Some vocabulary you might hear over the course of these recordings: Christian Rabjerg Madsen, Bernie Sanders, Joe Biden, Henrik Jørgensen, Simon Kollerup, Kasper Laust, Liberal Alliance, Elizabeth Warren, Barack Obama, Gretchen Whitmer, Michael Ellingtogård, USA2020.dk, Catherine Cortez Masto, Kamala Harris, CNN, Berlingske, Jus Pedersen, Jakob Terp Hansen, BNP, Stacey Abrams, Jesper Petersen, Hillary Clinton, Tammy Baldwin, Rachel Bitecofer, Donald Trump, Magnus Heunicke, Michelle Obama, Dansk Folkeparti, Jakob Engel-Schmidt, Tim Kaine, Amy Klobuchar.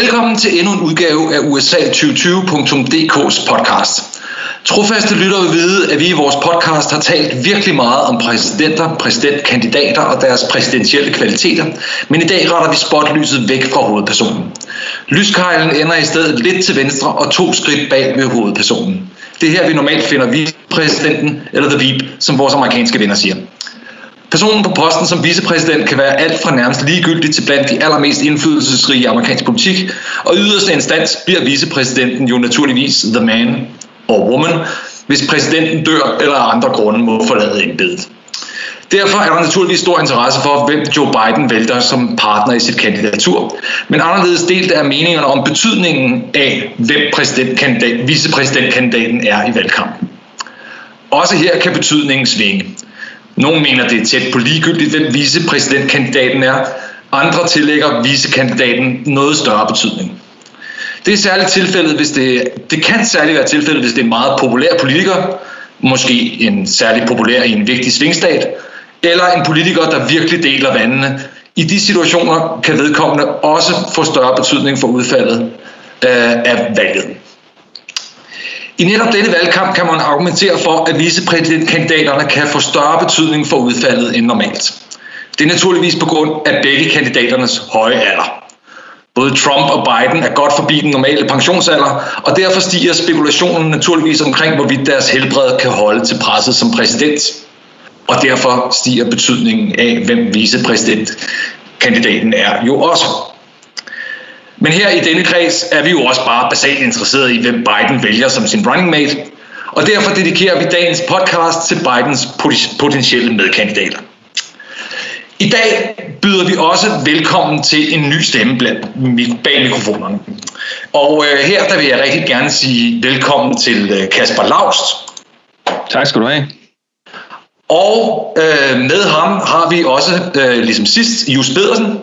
Velkommen til endnu en udgave af USA2020.dk's podcast. Trofaste lyttere vil vide, at vi i vores podcast har talt virkelig meget om præsidenter, præsidentkandidater og deres præsidentielle kvaliteter, men i dag retter vi spotlyset væk fra hovedpersonen. Lyskejlen ender i stedet lidt til venstre og 2 skridt bag ved hovedpersonen. Det er her, vi normalt finder vicepræsidenten eller The Veep, som vores amerikanske venner siger. Personen på posten som vicepræsident kan være alt fra nærmest ligegyldig til blandt de allermest indflydelsesrige i amerikansk politik, og i yderste instans bliver vicepræsidenten jo naturligvis the man or woman, hvis præsidenten dør eller af andre grunde må forlade embedet. Derfor er der naturligvis stor interesse for, hvem Joe Biden vælter som partner i sit kandidatur, men anderledes delt er meningerne om betydningen af, hvem vicepræsidentkandidaten er i valgkampen. Også her kan betydningen svinge. Nogle mener, det er tæt på ligegyldigt, hvem vicepræsidentkandidaten er. Andre tillægger vicekandidaten noget større betydning. Det kan særligt være tilfældet, hvis det er en meget populær politiker, måske en særlig populær i en vigtig svingstat, eller en politiker, der virkelig deler vandene. I de situationer kan vedkommende også få større betydning for udfaldet af valget. I netop denne valgkamp kan man argumentere for, at vicepræsidentkandidaterne kan få større betydning for udfaldet end normalt. Det er naturligvis på grund af begge kandidaternes høje alder. Både Trump og Biden er godt forbi den normale pensionsalder, og derfor stiger spekulationen naturligvis omkring, hvorvidt deres helbred kan holde til presset som præsident. Og derfor stiger betydningen af, hvem vicepræsidentkandidaten er jo også. Men her i denne kreds er vi jo også bare basalt interesserede i, hvem Biden vælger som sin running mate, og derfor dedikerer vi dagens podcast til Bidens potentielle medkandidater. I dag byder vi også velkommen til en ny stemme bag mikrofonerne. Og her der vil jeg rigtig gerne sige velkommen til Kasper Laust. Tak skal du have. Og med ham har vi også, ligesom sidst, Jus Pedersen.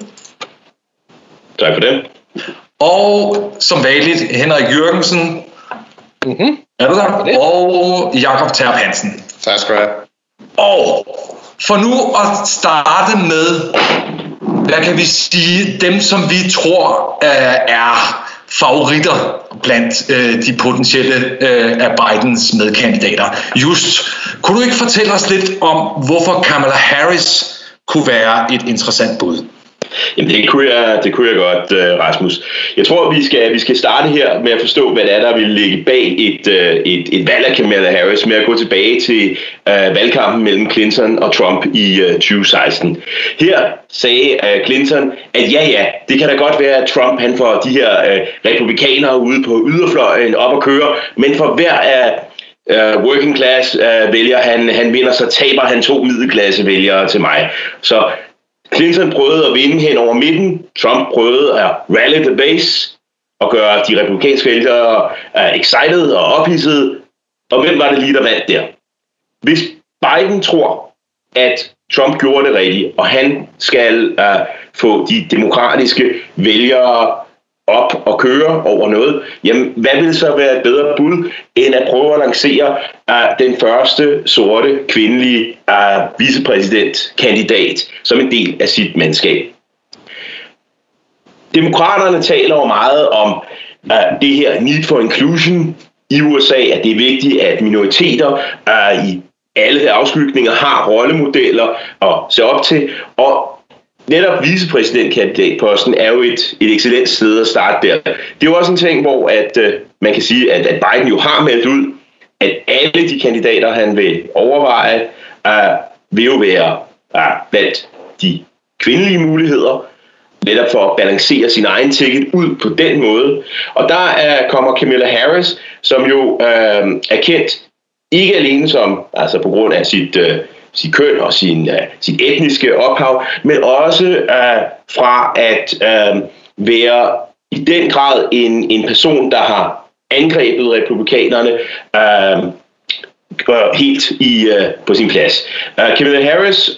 Tak for det. Og som vanligt, Henrik Jørgensen, Er du der? Og Jakob Terp Hansen. Tak skal du have. Og for nu at starte med, hvad kan vi sige, dem som vi tror er favoritter blandt de potentielle af Bidens medkandidater. Kunne du ikke fortælle os lidt om, hvorfor Kamala Harris kunne være et interessant bud? Jamen, det kunne jeg godt, Rasmus. Jeg tror, vi skal starte her med at forstå, hvad det er, der vil ligge bag et valg af Kamala Harris, med at gå tilbage til valgkampen mellem Clinton og Trump i 2016. Her sagde Clinton, at ja, det kan da godt være, at Trump han får de her republikanere ude på yderfløjen op at køre, men for hver af working class vælger han vinder, så taber han 2 middelklasse vælgere til mig. Så Clinton prøvede at vinde hen over midten, Trump prøvede at rally the base og gøre de republikanske vælgere excited og ophidsede, og hvem var det lige, der vandt der? Hvis Biden tror, at Trump gjorde det rigtigt, og han skal få de demokratiske vælgere op og køre over noget, jamen hvad vil så være et bedre bud, end at prøve at lancere den første sorte kvindelige vicepræsidentkandidat som en del af sit mandskab. Demokraterne taler jo meget om det her need for inclusion i USA, at det er vigtigt, at minoriteter i alle afskygninger har rollemodeller at se op til, og netop vicepræsidentkandidatposten er jo et excellent sted at starte der. Det er jo også en ting, hvor man kan sige, at Biden jo har meldt ud, at alle de kandidater, han vil overveje, vil jo være blandt de kvindelige muligheder, netop for at balancere sin egen ticket ud på den måde. Og der kommer Kamala Harris, som jo er kendt ikke alene som, altså på grund af sit køn og sit etniske ophav, men også fra at være i den grad en person, der har angrebet republikanerne helt på sin plads. Kamala Harris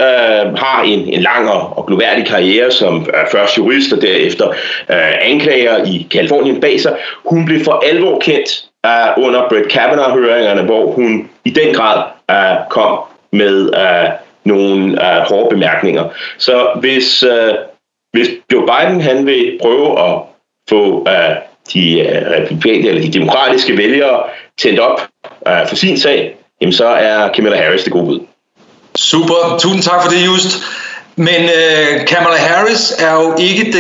har en lang og gloværdig karriere som først jurist og derefter anklager i Californien bag sig. Hun blev for alvor kendt under Brett Kavanaugh-høringerne, hvor hun i den grad kom med nogle hårde bemærkninger. Så hvis Joe Biden han vil prøve at få de republikanske eller de demokratiske vælgere tændt op for sin sag, jamen så er Kamala Harris det gode bud. Super, tusind tak for det, Just. Men Kamala Harris er jo ikke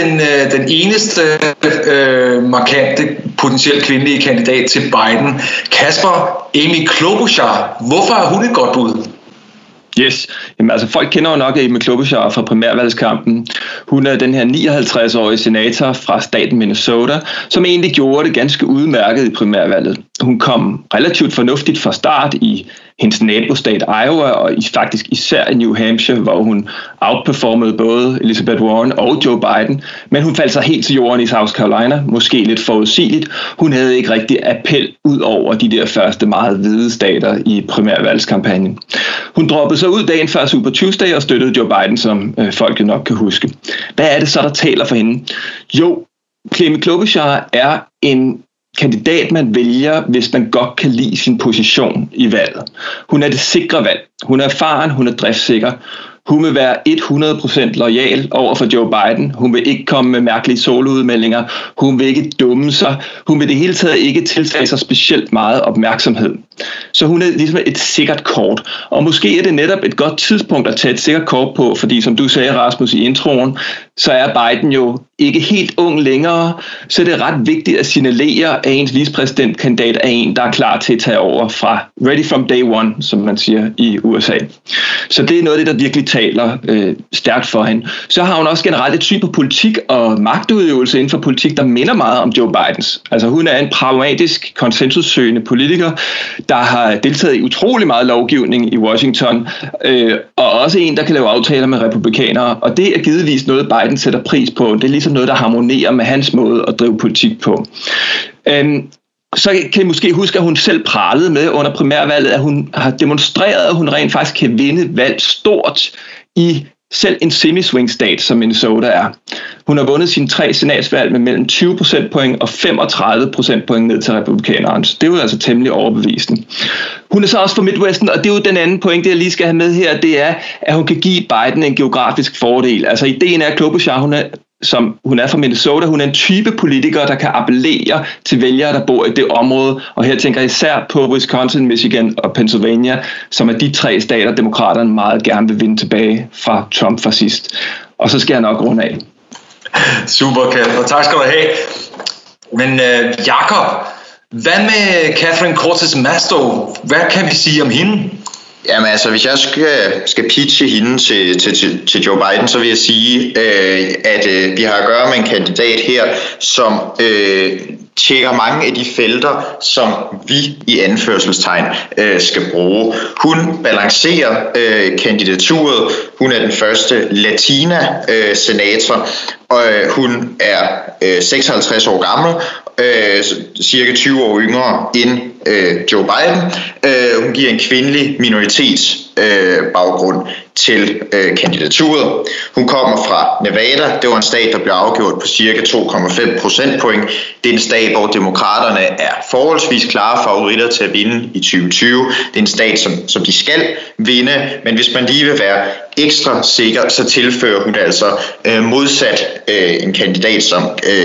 den eneste markante potentielt kvindelige kandidat til Biden. Kasper, Amy Klobuchar, hvorfor er hun et godt bud? Yes. Jamen, altså, folk kender jo nok Amy Klobuchar fra primærvalgskampen. Hun er den her 59-årige senator fra staten Minnesota, som egentlig gjorde det ganske udmærket i primærvalget. Hun kom relativt fornuftigt fra start i hendes nabostat Iowa, og faktisk især i New Hampshire, hvor hun outperformede både Elizabeth Warren og Joe Biden, men hun faldt sig helt til jorden i South Carolina, måske lidt forudsigeligt. Hun havde ikke rigtig appel ud over de der første meget hvide stater i primærvalgskampagnen. Hun droppede sig ud dagen før Super Tuesday og støttede Joe Biden, som folket nok kan huske. Hvad er det så, der taler for hende? Jo, Amy Klobuchar er en kandidat, man vælger, hvis man godt kan lide sin position i valget. Hun er det sikre valg. Hun er erfaren, hun er driftsikker. Hun vil være 100% loyal over for Joe Biden. Hun vil ikke komme med mærkelige soloudmeldinger. Hun vil ikke dumme sig. Hun vil det hele taget ikke tiltage sig specielt meget opmærksomhed. Så hun er ligesom et sikkert kort. Og måske er det netop et godt tidspunkt at tage et sikkert kort på, fordi som du sagde, Rasmus, i introen, så er Biden jo ikke helt ung længere, så det er ret vigtigt at signalere, at ens vicepræsidentkandidat er en, der er klar til at tage over fra ready from day one, som man siger i USA. Så det er noget af det, der virkelig taler stærkt for hende. Så har hun også generelt et syn på politik og magtudøvelse inden for politik, der minder meget om Joe Bidens. Altså hun er en pragmatisk, konsensussøgende politiker, der har deltaget i utrolig meget lovgivning i Washington, og også en, der kan lave aftaler med republikanere, og det er givetvis noget, Biden sætter pris på. Det er ligesom noget, der harmonerer med hans måde at drive politik på. Så kan I måske huske, at hun selv pralede med under primærvalget, at hun har demonstreret, at hun rent faktisk kan vinde valg stort i selv en semi-swing-stat, som Minnesota er. Hun har vundet sine 3 senatsvalg med mellem 20 procentpoint og 35 procentpoint ned til republikaneren. Så det er jo altså temmelig overbevisende. Hun er så også fra Midwesten, og det er jo den anden point, det jeg lige skal have med her, det er, at hun kan give Biden en geografisk fordel. Altså ideen er, at Klobuchar, hun er fra Minnesota, hun er en type politiker, der kan appellere til vælgere, der bor i det område, og her tænker jeg især på Wisconsin, Michigan og Pennsylvania, som er de 3 stater, demokraterne meget gerne vil vinde tilbage fra Trump fra sidst. Og så skal jeg nok runde af. Super, Kasper. Tak skal du have. Men Jakob, hvad med Catherine Cortez Masto? Hvad kan vi sige om hende? Jamen altså, hvis jeg skal pitche hende til Joe Biden, så vil jeg sige, at vi har at gøre med en kandidat her, som tjekker mange af de felter, som vi i anførselstegn skal bruge. Hun balancerer kandidaturet. Hun er den første latina-senator. Og hun er 56 år gammel, cirka 20 år yngre end Joe Biden. Hun giver en kvindelig minoritetsbaggrund til kandidaturet. Hun kommer fra Nevada. Det var en stat, der blev afgjort på cirka 2,5 procentpoint. Det er en stat, hvor demokraterne er forholdsvis klare favoritter til at vinde i 2020. Det er en stat, som de skal vinde, men hvis man lige vil være ekstra sikker, så tilfører hun altså modsat en kandidat som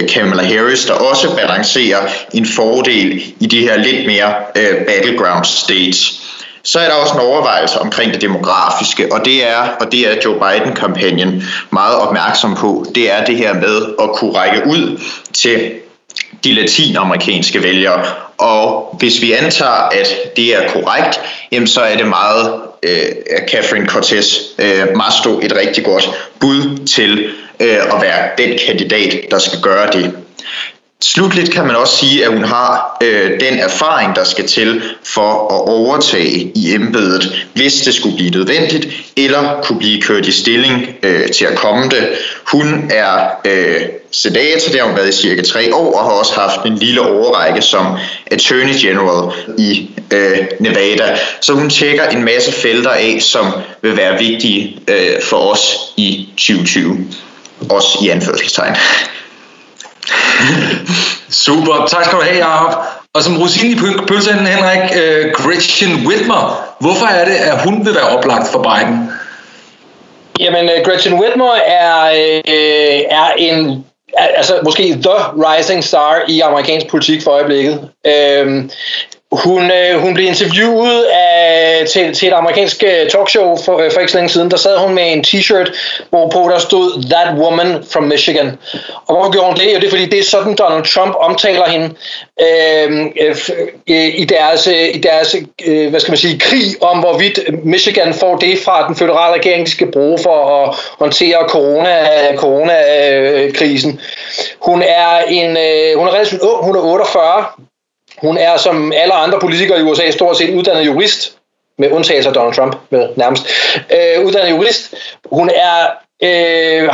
Kamala Harris, der også balancerer en fordel i de her lidt mere battleground states. Så er der også en overvejelse omkring det demografiske, og det er Joe Biden-kampagnen meget opmærksom på. Det er det her med at kunne række ud til de latinamerikanske vælgere. Og hvis vi antager, at det er korrekt, jamen så er det meget Catherine Cortez Masto et rigtig godt bud til at være den kandidat, der skal gøre det. Slutligt kan man også sige, at hun har den erfaring, der skal til for at overtage i embedet, hvis det skulle blive nødvendigt, eller kunne blive kørt i stilling til at komme det. Hun er senator, der har hun været i cirka 3 år, og har også haft en lille overrække som Attorney General i Nevada. Så hun tjekker en masse felter af, som vil være vigtige for os i 2020. Også i anførselstegn. Super, tak skal du have, Jacob. Og som rosinen i pølseenden, Henrik, Gretchen Whitmer, hvorfor er det, at hun vil være oplagt for Biden? Jamen, Gretchen Whitmer er en altså måske the rising star i amerikansk politik for øjeblikket. Hun blev interviewet til et amerikansk talkshow for ikke så længe siden. Der sad hun med en t-shirt, hvorpå der stod "That woman from Michigan". Og hvorfor gjorde hun det? Jo, det er fordi, det er sådan, Donald Trump omtaler hende i deres hvad skal man sige, krig om, hvorvidt Michigan får det fra den føderale regering, de skal bruge for at håndtere coronakrisen. Hun er relativt ung, hun er 48. Hun er som alle andre politikere i USA stort set uddannet jurist, med undtagelse af Donald Trump, med nærmest. Uddannet jurist. Hun er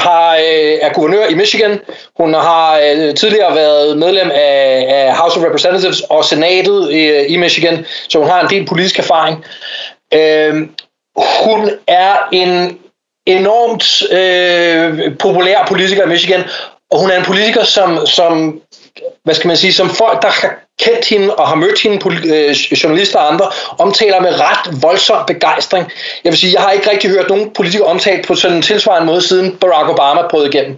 guvernør i Michigan. Hun har tidligere været medlem af House of Representatives og Senatet i Michigan, så hun har en del politisk erfaring. Hun er en enormt populær politiker i Michigan, og hun er en politiker, som hvad skal man sige, som folk, der har kendt hende og har mødt hende, journalister og andre, omtaler med ret voldsom begejstring. Jeg vil sige, jeg har ikke rigtig hørt nogen politikere omtalt på sådan en tilsvarende måde, siden Barack Obama brød igennem.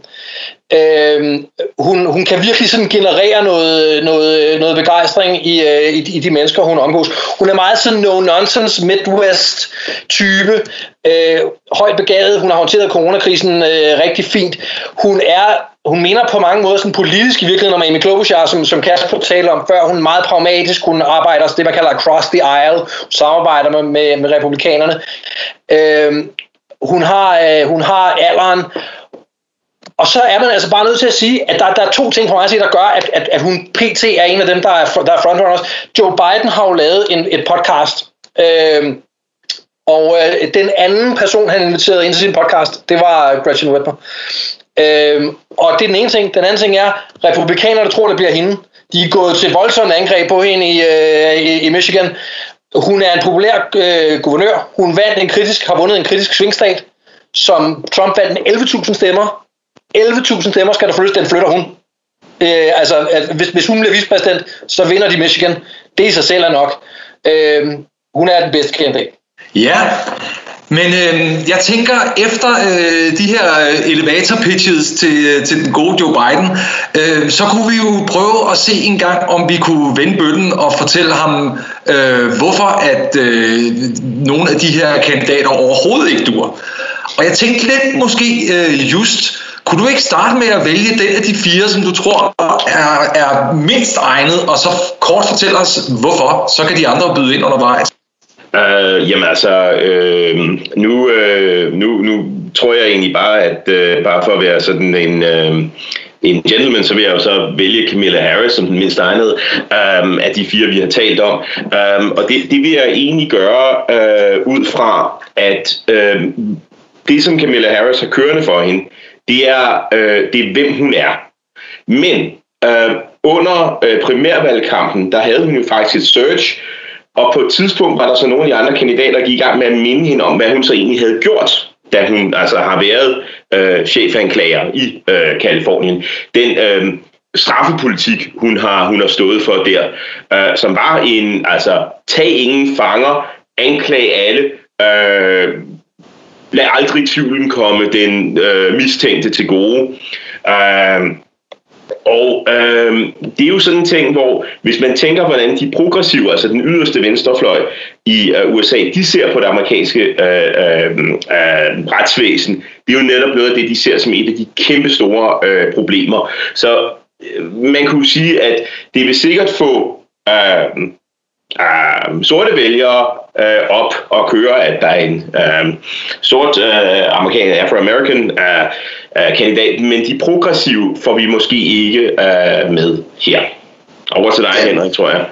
Hun kan virkelig sådan generere noget begejstring i de mennesker, hun omgås. Hun er meget sådan no-nonsense, Midwest-type, højt begavet. Hun har håndteret coronakrisen rigtig fint. Hun minder på mange måder sådan politisk i virkeligheden om Amy Klobuchar, som Kasper talte om før. Hun er meget pragmatisk. Hun arbejder det, man kalder across the aisle. Hun samarbejder med republikanerne. Hun har alderen. Og så er man altså bare nødt til at sige, at der er to ting for mig at se, der gør, at hun pt. Er en af dem, der er frontrunners. Joe Biden har jo lavet et podcast, og den anden person, han inviterede ind til sin podcast, det var Gretchen Whitmer. Og det er den ene ting. Den anden ting er, at republikanerne tror, det bliver hende. De er gået til voldsomme angreb på hende i Michigan. Hun er en populær guvernør. Hun har vundet en kritisk svingstat, som Trump vandt med 11.000 stemmer. 11.000 stemmer skal der flyttes, den flytter hun. Hvis hun bliver vicepræsident, så vinder de Michigan. Det i sig selv er nok. Hun er den bedste kandidat. Ja, men jeg tænker, efter de her elevator-pitches til den gode Joe Biden, så kunne vi jo prøve at se en gang, om vi kunne vende bølgen og fortælle ham, hvorfor at nogle af de her kandidater overhovedet ikke dur. Og jeg tænkte lidt måske kunne du ikke starte med at vælge den af de fire, som du tror er mindst egnet, og så kort fortælle os, hvorfor? Så kan de andre byde ind undervejs. Nu tror jeg egentlig bare, at bare for at være sådan en gentleman, så vil jeg jo så vælge Kamala Harris som den mindst egnede af de fire, vi har talt om. Og det vil jeg egentlig gøre ud fra, at det, som Kamala Harris har kørende for hende, det er hvem hun er. Men under primærvalgkampen, der havde hun jo faktisk et surge, og på et tidspunkt var der så nogle af de andre kandidater, der gik i gang med at minde hende om, hvad hun så egentlig havde gjort, da hun altså har været chefanklager i Kalifornien. Den straffepolitik, hun har stået for der, som var en, altså, tag ingen fanger, anklag alle, lad aldrig tvivlen komme den mistænkte til gode. Det er jo sådan en ting, hvor hvis man tænker, hvordan de progressive, altså den yderste venstrefløj i USA, de ser på det amerikanske retsvæsen, det er jo netop noget af det, de ser som et af de kæmpe store problemer. Så man kunne sige, at det vil sikkert få sorte vælgere op og køre, at der er en sort afroamerican kandidat, men de progressive får vi måske ikke med her. Over til dig, Henrik, tror jeg.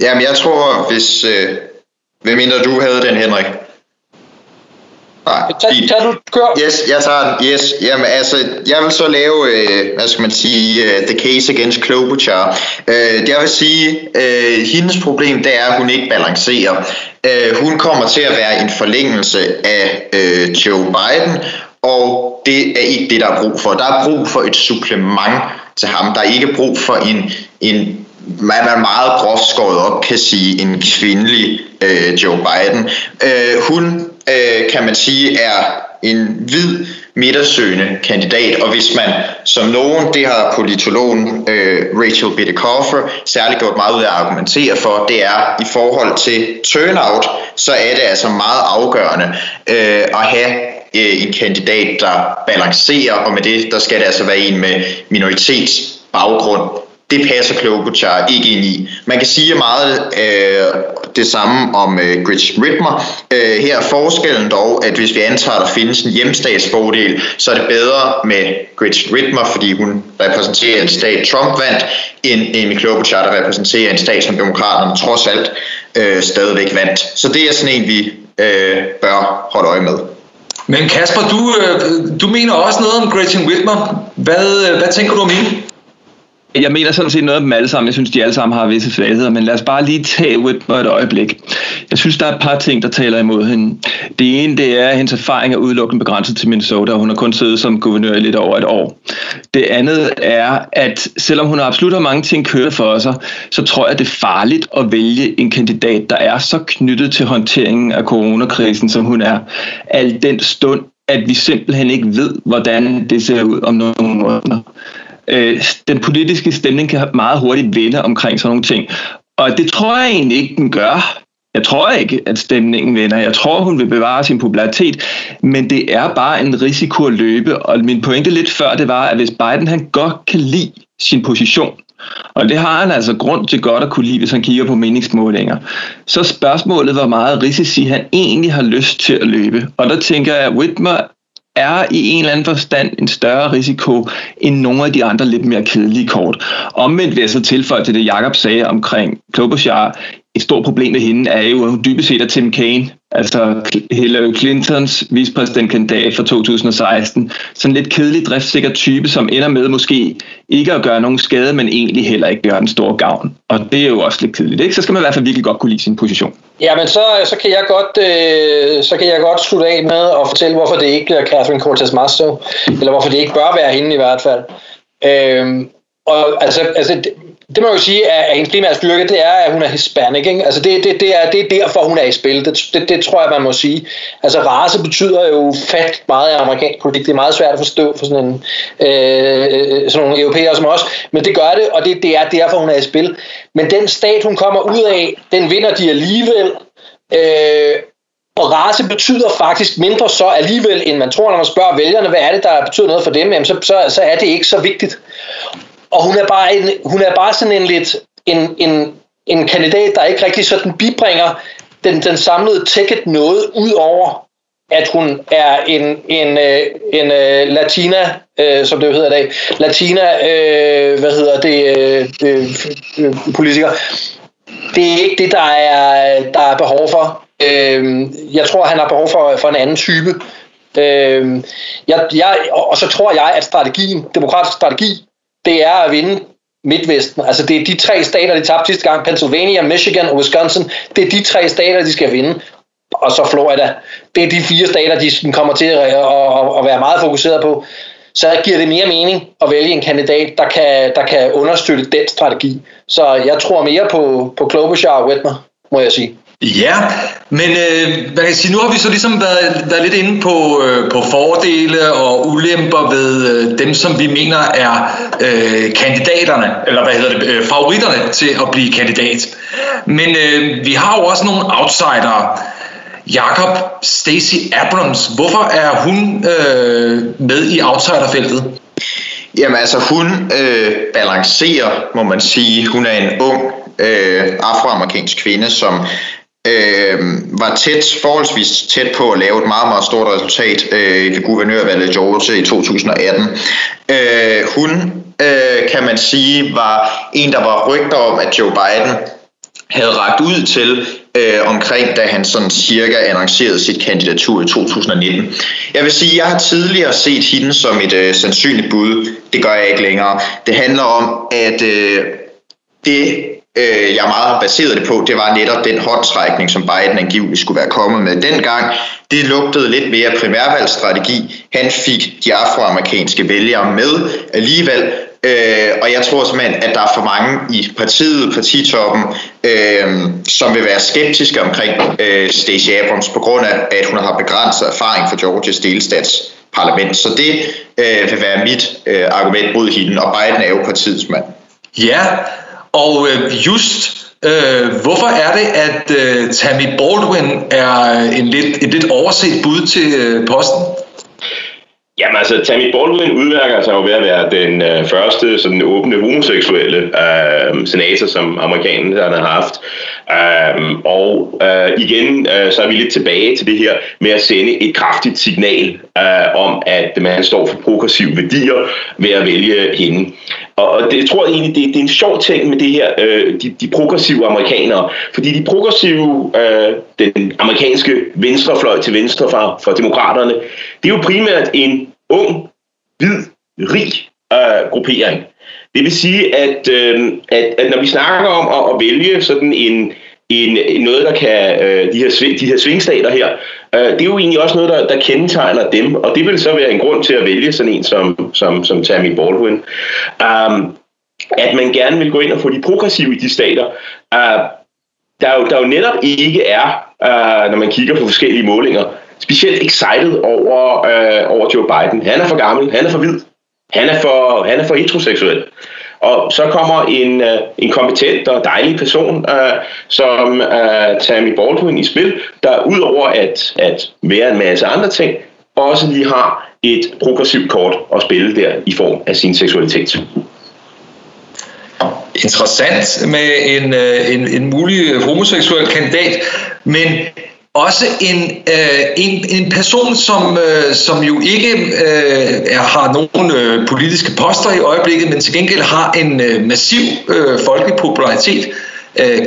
Jamen, jeg tror, hvis hvem mindre du havde den, Henrik? Nej. Tag du kør? Yes, jeg tager den. Yes. Jamen, altså, jeg vil så lave, hvad skal man sige, the case against Klobuchar. Jeg vil sige, hendes problem, det er, at hun ikke balancerer. Hun kommer til at være en forlængelse af Joe Biden, og det er ikke det, der er brug for. Der er brug for et supplement til ham. Der er ikke brug for en man meget groft skåret op kan sige en kvindelig Joe Biden. Hun kan man sige er en hvid midtersøgende kandidat, og hvis man som nogen, det har politologen Rachel Bitecofer særligt gjort meget ud af at argumentere for, det er i forhold til turnout, så er det altså meget afgørende at have en kandidat, der balancerer, og med det, der skal det altså være en med minoritetsbaggrund. Det passer Klobuchar ikke ind i. Man kan sige meget det samme om Gretchen Whitmer. Her er forskellen dog, at hvis vi antager, at der findes en hjemstatsfordel, så er det bedre med Gretchen Whitmer, fordi hun repræsenterer en stat, Trump vandt, end Amy Klobuchar, der repræsenterer en stat, som demokraterne trods alt stadigvæk vandt. Så det er sådan en, vi bør holde øje med. Men Kasper, du mener også noget om Gretchen Whitmer. Hvad tænker du om hende? Jeg mener sådan set noget af dem alle sammen. Jeg synes, de alle sammen har visse svagheder, men lad os bare lige tage Whitmer et øjeblik. Jeg synes, der er et par ting, der taler imod hende. Det ene, det er, at hendes erfaring er udelukkende begrænset til Minnesota, og hun har kun siddet som guvernør i lidt over et år. Det andet er, at selvom hun absolut har mange ting kørt for sig, så tror jeg, det er farligt at vælge en kandidat, der er så knyttet til håndteringen af coronakrisen, som hun er. Al den stund, at vi simpelthen ikke ved, hvordan det ser ud om nogle måneder. Den politiske stemning kan meget hurtigt vende omkring sådan nogle ting. Og det tror jeg egentlig ikke, den gør. Jeg tror ikke, at stemningen vender. Jeg tror, hun vil bevare sin popularitet. Men det er bare en risiko at løbe. Og min pointe lidt før, det var, at hvis Biden han godt kan lide sin position, og det har han altså grund til godt at kunne lide, hvis han kigger på meningsmålinger, så spørgsmålet, hvor meget risici han egentlig har lyst til at løbe. Og der tænker jeg, at Whitmer er i en eller anden forstand en større risiko end nogle af de andre lidt mere kedelige kort. Omvendt vil jeg så tilføje til det, Jacob sagde omkring Klobuchar. Et stort problem med hende er jo, at hun dybest set er Tim Kaine, altså Hillary Clintons vicepræsidentkandidat fra 2016. Sådan lidt kedelig, driftsikker type, som ender med måske ikke at gøre nogen skade, men egentlig heller ikke gøre den store gavn. Og det er jo også lidt kedeligt, ikke? Så skal man i hvert fald virkelig godt kunne lide sin position. Ja, men så kan jeg godt slutte af med at fortælle, hvorfor det ikke bliver Catherine Cortez Masto, eller hvorfor det ikke bør være hende i hvert fald. Det må jeg jo sige, at hendes primære styrke, det er, at hun er hispanic, ikke? Altså det er derfor, hun er i spil. Det tror jeg, man må sige. Altså race betyder jo fat meget i amerikansk politik. Det er meget svært at forstå for sådan nogle europæere som os. Men det gør det, og det er derfor, hun er i spil. Men den stat, hun kommer ud af, den vinder de alligevel. Og race betyder faktisk mindre så alligevel, end man tror, når man spørger vælgerne, hvad er det, der betyder noget for dem? Jamen, så er det ikke så vigtigt. Og hun er bare sådan en lidt en kandidat, der ikke rigtig sådan bibringer den samlede ticket noget, ud over at hun er en latina, som det jo hedder i dag, politiker. Det er ikke det, der er behov for. Jeg tror, han har behov for en anden type. Og så tror jeg, at demokratisk strategi, det er at vinde Midtvesten. Altså det er de tre stater, de tabte sidste gang. Pennsylvania, Michigan og Wisconsin. Det er de tre stater, de skal vinde. Og så Florida. Det er de fire stater, de kommer til at være meget fokuseret på. Så giver det mere mening at vælge en kandidat, der kan understøtte den strategi. Så jeg tror mere på Klobuchar og Whitmer, må jeg sige. Ja, men hvad kan jeg sige, nu har vi så ligesom været lidt inde på fordele og ulemper ved dem, som vi mener er kandidaterne, eller favoritterne til at blive kandidat. Men vi har jo også nogle outsidere. Jakob, Stacey Abrams, hvorfor er hun med i outsiderfeltet? Jamen altså, hun balancerer, må man sige. Hun er en ung afroamerikansk kvinde, som var forholdsvis tæt på at lave et meget, meget stort resultat i det guvernørvalget i Georgia i 2018. Hun, kan man sige, var en, der var rygter om, at Joe Biden havde rakt ud til omkring, da han sådan cirka annoncerede sit kandidatur i 2019. Jeg vil sige, at jeg har tidligere set hende som et sandsynligt bud. Det gør jeg ikke længere. Det handler om, at jeg meget baserede det på, det var netop den håndtrækning, som Biden angiveligt skulle være kommet med dengang. Det lugtede lidt mere primærvalgsstrategi. Han fik de afroamerikanske vælgere med alligevel, og jeg tror simpelthen, at der er for mange i partitoppen, som vil være skeptiske omkring Stacey Abrams, på grund af, at hun har begrænset erfaring for Georgias delstats parlament. Så det vil være mit argument mod hende, og Biden er jo partiets mand. Ja, og hvorfor er det, at Tammy Baldwin er et lidt overset bud til posten? Jamen altså, Tammy Baldwin udmærker sig jo ved at være den første sådan åbne homoseksuelle senator, som amerikanerne har haft. Og igen, så er vi lidt tilbage til det her med at sende et kraftigt signal om, at man står for progressive værdier ved at vælge hende. Og det, jeg tror egentlig, det er en sjov ting med det her, de progressive amerikanere. Fordi de progressive, den amerikanske venstrefløj til venstre for demokraterne, det er jo primært en ung, hvid, rig gruppering. Det vil sige, at når vi snakker om at vælge sådan en noget, der kan de her svingstater her, det er jo egentlig også noget, der kendetegner dem, og det vil så være en grund til at vælge sådan en som Tammy Baldwin. At man gerne vil gå ind og få de progressive i de stater, der jo netop ikke er, når man kigger på forskellige målinger, specielt excited over Joe Biden. Han er for gammel, han er for hvid, han er for heteroseksuel. Og så kommer en kompetent og dejlig person som Tammy Baldwin i spil, der udover at være en masse andre ting, også lige har et progressivt kort at spille der i form af sin seksualitet. Interessant med en mulig homoseksuel kandidat, men også en person, som jo ikke har nogen politiske poster i øjeblikket, men til gengæld har en massiv folkelig popularitet.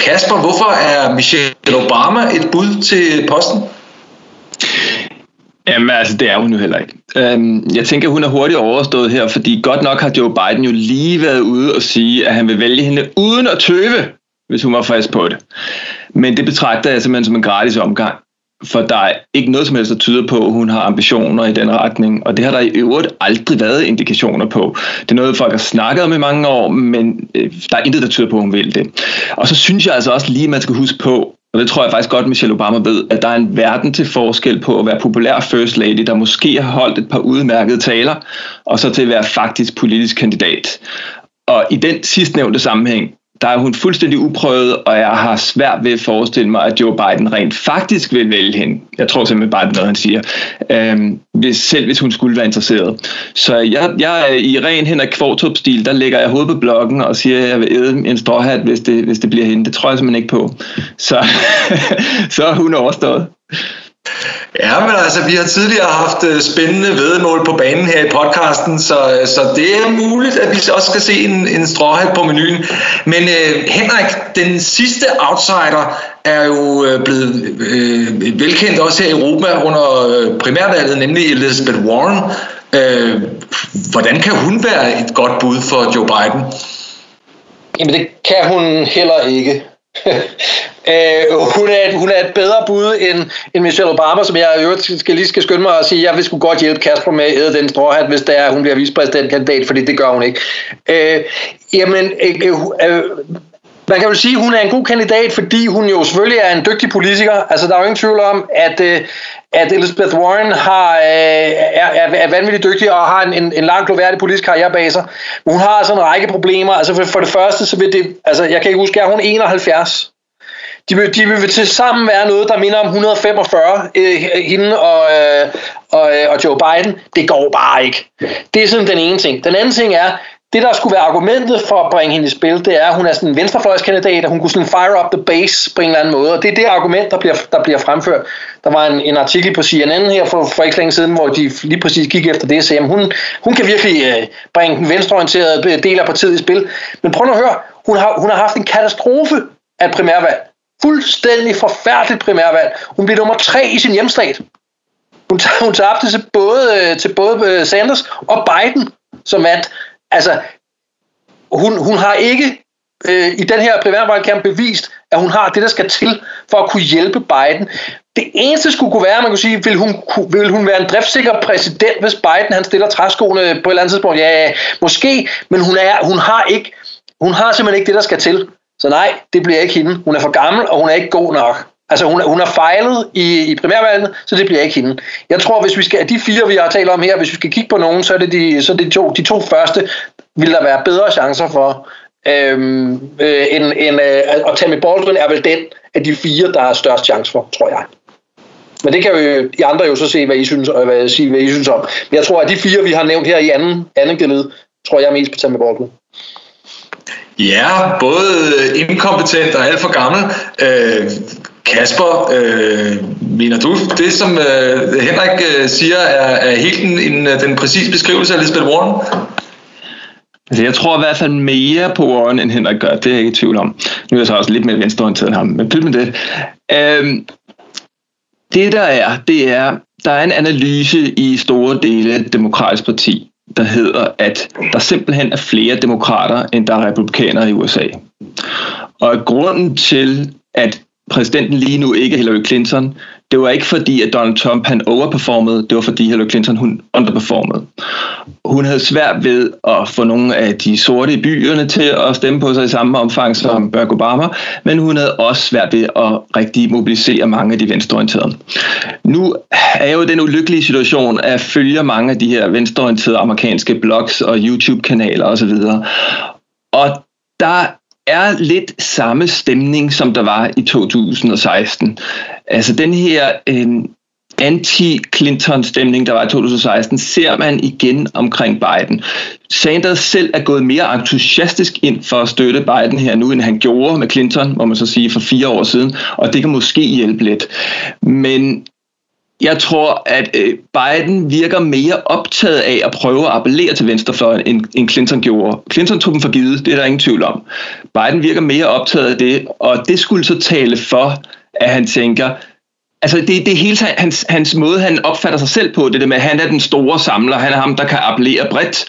Kasper, hvorfor er Michelle Obama et bud til posten? Jamen altså, det er hun jo heller ikke. Jeg tænker, hun er hurtigt overstået her, fordi godt nok har Joe Biden jo lige været ude og sige, at han vil vælge hende uden at tøve, hvis hun var frisk på det. Men det betragter jeg simpelthen som en gratis omgang, for der er ikke noget som helst, der tyder på, at hun har ambitioner i den retning, og det har der i øvrigt aldrig været indikationer på. Det er noget, folk har snakket om i mange år, men der er intet, der tyder på, at hun vil det. Og så synes jeg altså også lige, at man skal huske på, og det tror jeg faktisk godt, Michelle Obama ved, at der er en verden til forskel på at være populær first lady, der måske har holdt et par udmærkede taler, og så til at være faktisk politisk kandidat. Og i den sidstnævnte sammenhæng, der er hun fuldstændig uprøvet, og jeg har svært ved at forestille mig, at Joe Biden rent faktisk vil vælge hende. Jeg tror simpelthen bare, det er noget, han siger. Selv hvis hun skulle være interesseret. Så jeg i ren Henrik Kvartrup-stil, der lægger jeg hovedet på blokken og siger, at jeg vil æde en stråhat, hvis det bliver hende. Det tror jeg simpelthen ikke på. Så er hun overstået. Ja, men altså, vi har tidligere haft spændende væddemål på banen her i podcasten, så det er muligt, at vi også skal se en stråhat på menuen. Men Henrik, den sidste outsider er jo blevet velkendt også her i Europa under primærvalget, nemlig Elizabeth Warren. Hvordan kan hun være et godt bud for Joe Biden? Jamen, det kan hun heller ikke. Hun er et bedre bud end Michelle Obama, som jeg i øvrigt skal skynde mig at sige, jeg vil sgu godt hjælpe Kasper med at æde den stråhat, hvis det er, hun bliver vicepræsidentkandidat, fordi det gør hun ikke. Man kan jo sige, at hun er en god kandidat, fordi hun jo selvfølgelig er en dygtig politiker. Altså, der er jo ingen tvivl om, at Elizabeth Warren er vanvittigt dygtig og har en lang, gloværdig politisk karriere bag sig. Men hun har altså en række problemer. Altså, for det første, så vil det... Altså, jeg kan ikke huske, at hun er 71. De vil til sammen være noget, der minder om 145, hende og Joe Biden. Det går bare ikke. Det er sådan den ene ting. Den anden ting er... Det, der skulle være argumentet for at bringe hende i spil, det er, at hun er sådan en venstrefløjskandidat, og hun kunne sådan fire up the base på en eller anden måde. Og det er det argument, der bliver fremført. Der var en artikel på CNN her for ikke længe siden, hvor de lige præcis gik efter det og sagde, at hun kan virkelig bringe den venstreorienterede del af partiet i spil. Men prøv nu at høre, hun har haft en katastrofe af et primærvalg. Fuldstændig forfærdeligt primærvalg. Hun blev nummer 3 i sin hjemstat. Hun tabte til både Sanders og Biden, som vandt. Altså, hun har ikke i den her primærvalgkamp bevist, at hun har det, der skal til for at kunne hjælpe Biden. Det eneste skulle kunne være, at man kunne sige, vil hun være en driftsikker præsident, hvis Biden han stiller træskoene på et eller andet tidspunkt? Ja, måske, men hun har simpelthen ikke det, der skal til. Så nej, det bliver ikke hende. Hun er for gammel, og hun er ikke god nok. Altså hun har fejlet i primærvalget, så det bliver ikke hende. Jeg tror, hvis vi skal, at de fire, vi har talt om her, hvis vi skal kigge på nogen, så er det de to første, vil der være bedre chancer for. Og Tammy Baldwin er vel den af de fire, der har størst chance for, tror jeg. Men det kan jo I andre jo så se, hvad I synes om. Men jeg tror, at de fire, vi har nævnt her i anden gillede, tror jeg mest på Tammy Baldwin. Ja, både inkompetent og alt for gammel. Kasper, mener du, det som Henrik siger, er helt den præcise beskrivelse af Elizabeth Warren? Altså, jeg tror i hvert fald mere på Warren, end Henrik gør. Det er jeg ikke i tvivl om. Nu er jeg så også lidt mere venstreorienteret end ham, men pyt med det. Det der er, det er, der er en analyse i store dele af Demokratisk Parti, der hedder, at der simpelthen er flere demokrater, end der er republikanere i USA. Og grunden til, at præsidenten lige nu ikke er Hillary Clinton, det var ikke fordi, at Donald Trump han overperformede, det var fordi Hillary Clinton hun underperformede. Hun havde svært ved at få nogle af de sorte i byerne til at stemme på sig i samme omfang som Barack Obama, men hun havde også svært ved at rigtig mobilisere mange af de venstreorienterede. Nu er jo den ulykkelige situation at følge mange af de her venstreorienterede amerikanske blogs og YouTube-kanaler osv. Og der er lidt samme stemning, som der var i 2016. Altså den her anti-Clinton-stemning, der var i 2016, ser man igen omkring Biden. Sanders selv er gået mere entusiastisk ind for at støtte Biden her nu, end han gjorde med Clinton, må man så sige, for 4 år siden, og det kan måske hjælpe lidt. Men jeg tror, at Biden virker mere optaget af at prøve at appellere til venstrefløjen, end Clinton gjorde. Clinton tog dem for givet, det er der ingen tvivl om. Biden virker mere optaget af det, og det skulle så tale for, at han tænker, altså det er hele hans måde, han opfatter sig selv på, det der med, at han er den store samler, han er ham, der kan appellere bredt.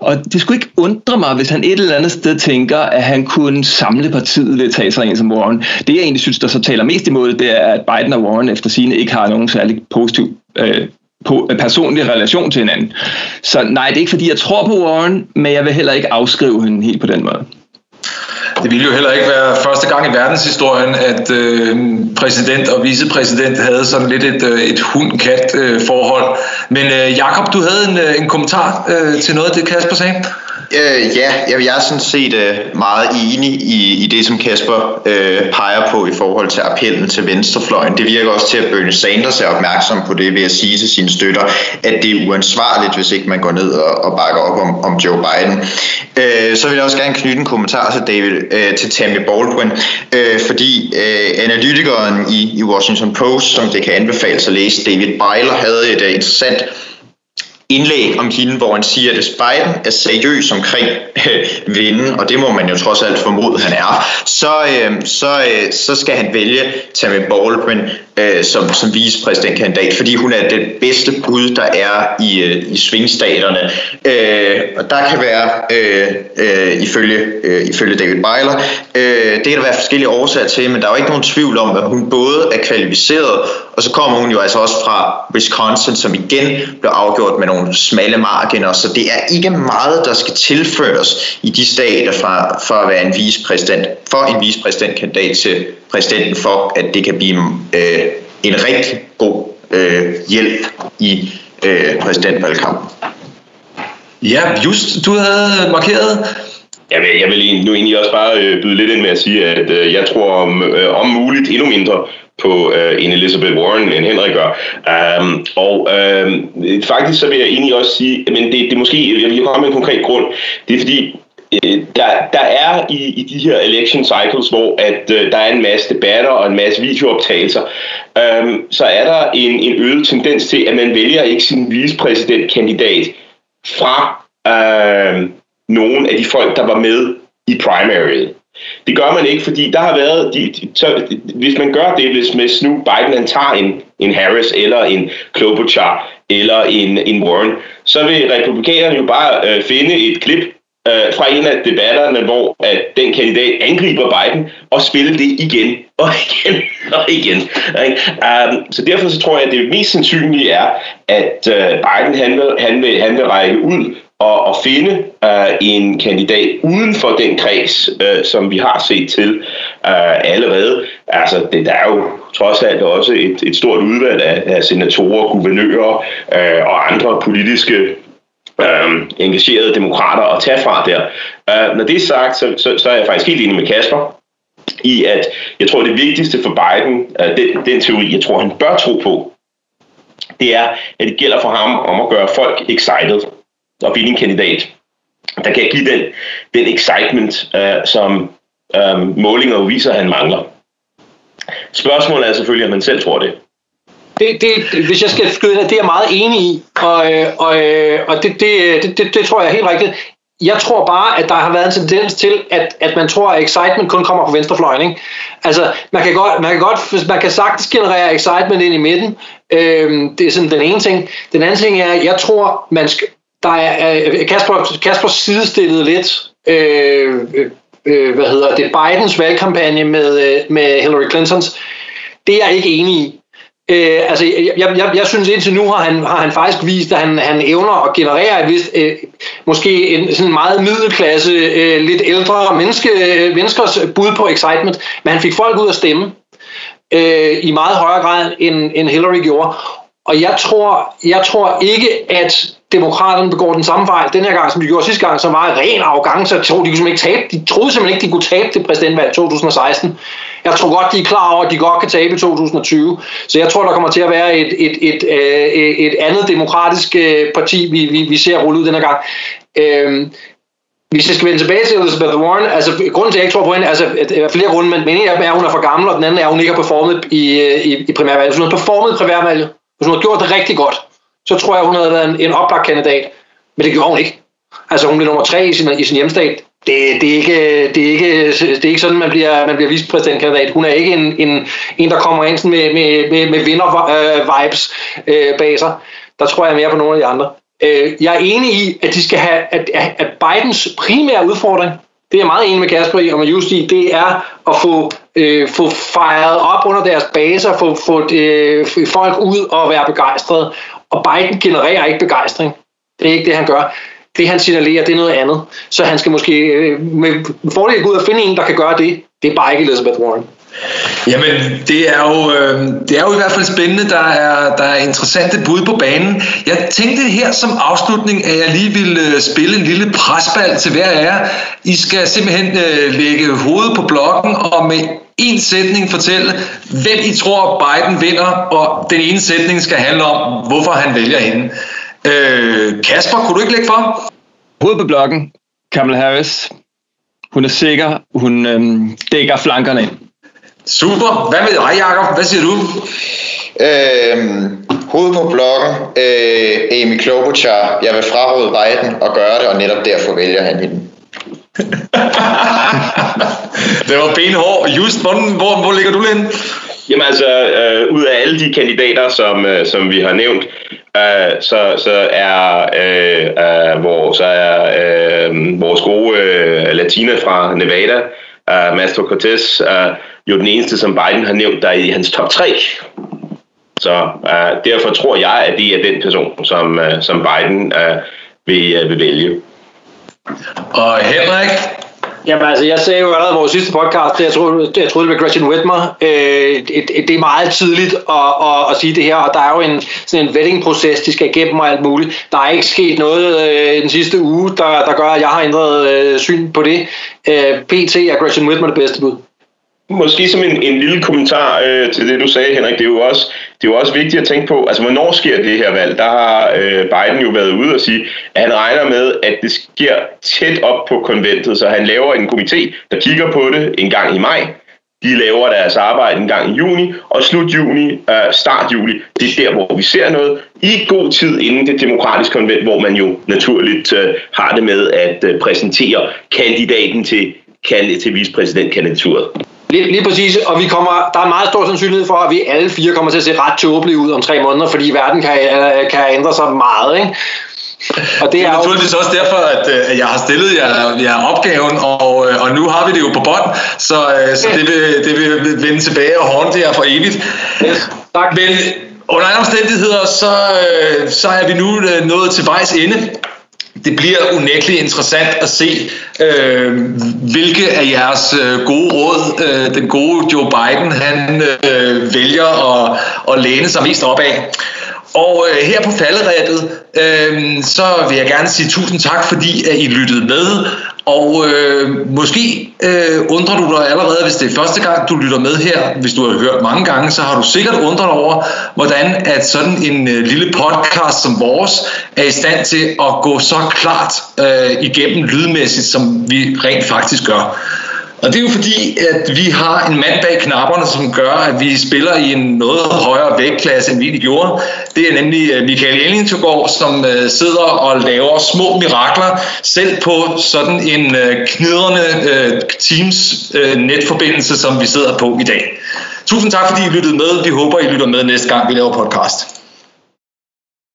Og det skulle ikke undre mig, hvis han et eller andet sted tænker, at han kunne samle partiet ved at tage sig en som Warren. Det, jeg egentlig synes, der så taler mest imod, det er, at Biden og Warren efter sine ikke har nogen særlig positiv personlig relation til hinanden. Så nej, det er ikke fordi, jeg tror på Warren, men jeg vil heller ikke afskrive hende helt på den måde. Det ville jo heller ikke være første gang i verdenshistorien, at præsident og vicepræsident havde sådan lidt et hund-kat-forhold. Men Jakob, du havde en kommentar til noget af det, Kasper sagde? Jeg er sådan set meget enig i det, som Kasper peger på i forhold til appellen til venstrefløjen. Det virker også til, at Bernie Sanders er opmærksom på det ved at sige til sine støtter, at det er uansvarligt, hvis ikke man går ned og bakker op om Joe Biden. Så vil jeg også gerne knytte en kommentar til til Tammy Baldwin, fordi analytikeren i Washington Post, som det kan anbefales at læse, David Byler, havde et interessant indlæg om hende, hvor han siger, at hvis Biden er seriøs omkring vinden, og det må man jo trods alt formode, han er, så skal han vælge Tammy Baldwin som vicepræsidentkandidat, fordi hun er det bedste bud, der er i svingstaterne. Og der kan være, ifølge David Byler, det kan der være forskellige årsager til, men der er jo ikke nogen tvivl om, at hun både er kvalificeret, og så kommer hun jo altså også fra Wisconsin, som igen blev afgjort med nogle smalle marginer, så det er ikke meget, der skal tilføres i de stater for at være en vicepræsident, for en vicepræsidentkandidat til præsidenten, for at det kan blive en rigtig god hjælp i præsidentvalgkampen. Ja, just du havde markeret. Jeg vil nu egentlig også bare byde lidt ind med at sige, at jeg tror om muligt endnu mindre på en Elizabeth Warren, end Henrik gør. Faktisk så vil jeg egentlig også sige, men det er måske, jeg vil komme med en konkret grund, det er fordi, der er i de her election cycles, hvor at der er en masse debatter og en masse videooptagelser, så er der en øget tendens til, at man vælger ikke sin vicepræsidentkandidat fra nogen af de folk, der var med i primaryet. Det gør man ikke, fordi der har været, hvis man gør det, hvis nu Biden han tager en Harris eller en Klobuchar eller en Warren, så vil republikanerne jo bare finde et klip fra en af debatterne, hvor at den kandidat angriber Biden og spiller det igen og igen og igen. Så derfor så tror jeg, at det mest sandsynlige er, at Biden han vil række ud og finde en kandidat uden for den kreds, som vi har set til. allerede. Altså, der er jo trods alt også et stort udvalg af senatorer, guvernører og andre politiske engagerede demokrater at tage fra der. Når det er sagt, så er jeg faktisk helt enig med Kasper i, at jeg tror, det vigtigste for Biden, den teori, jeg tror, han bør tro på, det er, at det gælder for ham om at gøre folk excited og finde en kandidat, der kan give den excitement, som målinger og viser, han mangler. Spørgsmålet er selvfølgelig, om man selv tror det. Hvis jeg skal skyde det er jeg meget enig i, og det tror jeg er helt rigtigt. Jeg tror bare, at der har været en tendens til, at man tror, at excitement kun kommer på venstrefløjen, ikke? Altså, man kan sagtens generere excitement ind i midten. Det er sådan den ene ting. Den anden ting er, at jeg tror, Kasper sidestillede lidt, Bidens valgkampagne med Hillary Clintons. Det er jeg ikke enig i. Jeg synes indtil nu har han faktisk vist, at han evner at generere et vist, måske en sådan meget middelklasse, lidt ældre menneskers bud på excitement, men han fik folk ud at stemme i meget højere grad end Hillary gjorde. Og jeg tror ikke, at demokraterne begår den samme fejl den her gang, som de gjorde sidste gang, som var ren arrogance. De troede simpelthen ikke, de kunne tabe det præsidentvalg i 2016. Jeg tror godt, de er klar over, at de godt kan tabe i 2020. Så jeg tror, der kommer til at være et andet demokratisk parti, vi ser rulle ud den her gang. Hvis jeg skal vende tilbage til Elizabeth Warren, altså grunden til, at jeg ikke tror på hende, altså flere grunde, men en af dem er, at hun er for gammel, og den anden er, at hun ikke har performet i primærvalget. Hvis hun har performet i primærvalget, hvis hun har gjort det rigtig godt, så tror jeg, hun havde været en oplagt kandidat. Men det gjorde hun ikke. Altså hun blev nummer 3 i sin hjemstat. Det er ikke sådan, man bliver vicepræsidentkandidat. Hun er ikke en der kommer ind med vinder-vibes bag sig. Der tror jeg mere på nogle af de andre. Jeg er enig i, at de skal have, at Bidens primære udfordring, det er jeg meget enig med Kasper i, og med Justi, det er at få fejret op under deres baser, få folk ud og være begejstrede. Og Biden genererer ikke begejstring. Det er ikke det, han gør. Det, han signalerer, det er noget andet. Så han skal måske med fordel gå ud og finde en, der kan gøre det. Det er bare ikke Elizabeth Warren. Jamen, det er jo i hvert fald spændende. Der er interessante bud på banen. Jeg tænkte her som afslutning, at jeg lige ville spille en lille presbald til hver af jer. I skal simpelthen lægge hovedet på blokken og med en sætning fortælle, hvem I tror Biden vinder, og den ene sætning skal handle om, hvorfor han vælger hende. Kasper, kunne du ikke lægge for? Hovedet på blokken, Kamala Harris. Hun er sikker, hun dækker flankerne ind. Super. Hvad med dig, Jacob? Hvad siger du? Hovedet på blokken, Amy Klobuchar. Jeg vil fraråde Biden at gøre det, og netop derfor vælger han hende. Det var benhård. Just, hvor ligger du hen? Jamen altså, ud af alle de kandidater, som vi har nævnt, så er vores gode latina fra Nevada, Maestro Cortez, jo den eneste, som Biden har nævnt, der er i hans top 3. Så derfor tror jeg, at det er den person, som Biden vil vælge. Og Henrik? Jamen altså, jeg sagde jo allerede i vores sidste podcast, jeg troede det var Gretchen Whitmer. Det er meget tidligt at sige det her, og der er jo sådan en vetting-proces, de skal igennem og alt muligt. Der er ikke sket noget den sidste uge, der gør, at jeg har ændret syn på det. PT er Gretchen Whitmer det bedste bud. Måske som en lille kommentar til det, du sagde, Henrik, det er jo også vigtigt at tænke på, altså hvornår sker det her valg? Der har Biden jo været ude og sige, at han regner med, at det sker tæt op på konventet, så han laver en komité, der kigger på det en gang i maj. De laver deres arbejde en gang i juni, og slut juni, start juli, det er der, hvor vi ser noget. I god tid inden det demokratiske konvent, hvor man jo naturligt har det med at præsentere kandidaten til vicepræsidentkandidaturet. Lige præcis, og der er meget stor sandsynlighed for, at vi alle fire kommer til at se ret tåbelige ud om 3 måneder, fordi verden kan ændre sig meget, ikke? Og det er naturligvis også derfor, at jeg har stillet jer opgaven, og nu har vi det jo på bånd, så det vil vende tilbage og håndte jer for evigt. Yes, tak. Men under andre omstændigheder, så er vi nu nået til vejs ende. Det bliver unægteligt interessant at se, hvilke af jeres gode råd, den gode Joe Biden, han vælger at læne sig mest op af. Og her på falderæbet, så vil jeg gerne sige tusind tak, fordi I lyttede med. Og måske undrer du dig allerede, hvis det er første gang, du lytter med her. Hvis du har hørt mange gange, så har du sikkert undret over, hvordan at sådan en lille podcast som vores er i stand til at gå så klart igennem lydmæssigt, som vi rent faktisk gør. Og det er jo fordi, at vi har en mand bag knapperne, som gør, at vi spiller i en noget højere vægtklasse, end vi gjorde. Det er nemlig Michael Ellingtogård, som sidder og laver små mirakler, selv på sådan en knidrende Teams-netforbindelse, som vi sidder på i dag. Tusind tak, fordi I lyttede med. Vi håber, I lytter med næste gang, vi laver podcast.